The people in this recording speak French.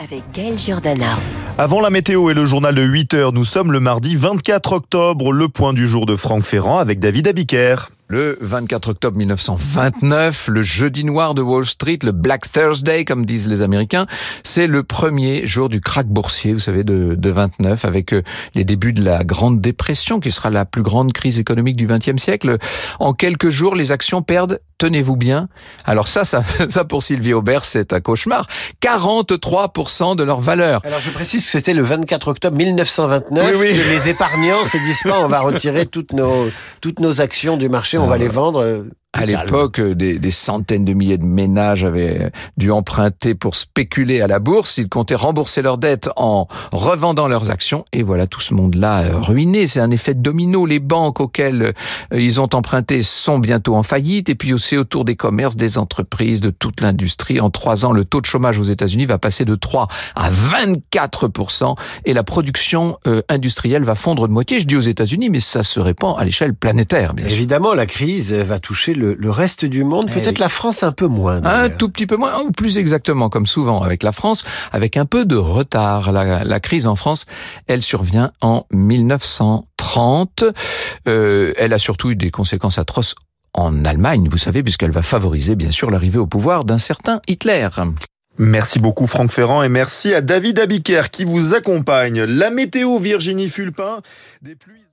Avec Gaël Jordana. Avant la météo et le journal de 8h, nous sommes le mardi 24 octobre, le point du jour de Franck Ferrand avec David Abiker. Le 24 octobre 1929, le jeudi noir de Wall Street, le Black Thursday, comme disent les Américains, c'est le premier jour du krach boursier, vous savez, de 29, avec les débuts de la Grande Dépression, qui sera la plus grande crise économique du XXe siècle. En quelques jours, les actions perdent, tenez-vous bien. Alors ça pour Sylvie Aubert, c'est un cauchemar. 43% de leur valeur. Alors je précise que c'était le 24 octobre 1929, oui. Que les épargnants se disent pas, on va retirer toutes nos actions du marché. On va les vendre. À l'époque, des centaines de milliers de ménages avaient dû emprunter pour spéculer à la bourse. Ils comptaient rembourser leurs dettes en revendant leurs actions. Et voilà, tout ce monde-là ruiné. C'est un effet domino. Les banques auxquelles ils ont emprunté sont bientôt en faillite. Et puis aussi autour des commerces, des entreprises, de toute l'industrie. En 3 ans, le taux de chômage aux États-Unis va passer de 3 à 24%. Et la production industrielle va fondre de moitié. Je dis aux États-Unis, mais ça se répand à l'échelle planétaire. Évidemment, la crise va toucher le reste du monde, peut-être oui. La France un peu moins. Un tout petit peu moins, ou plus exactement, comme souvent avec la France, avec un peu de retard. La crise en France, elle survient en 1930. Elle a surtout eu des conséquences atroces en Allemagne, vous savez, puisqu'elle va favoriser, bien sûr, l'arrivée au pouvoir d'un certain Hitler. Merci beaucoup Franck Ferrand et merci à David Abiker qui vous accompagne. La météo, Virginie Fulpin, des pluies...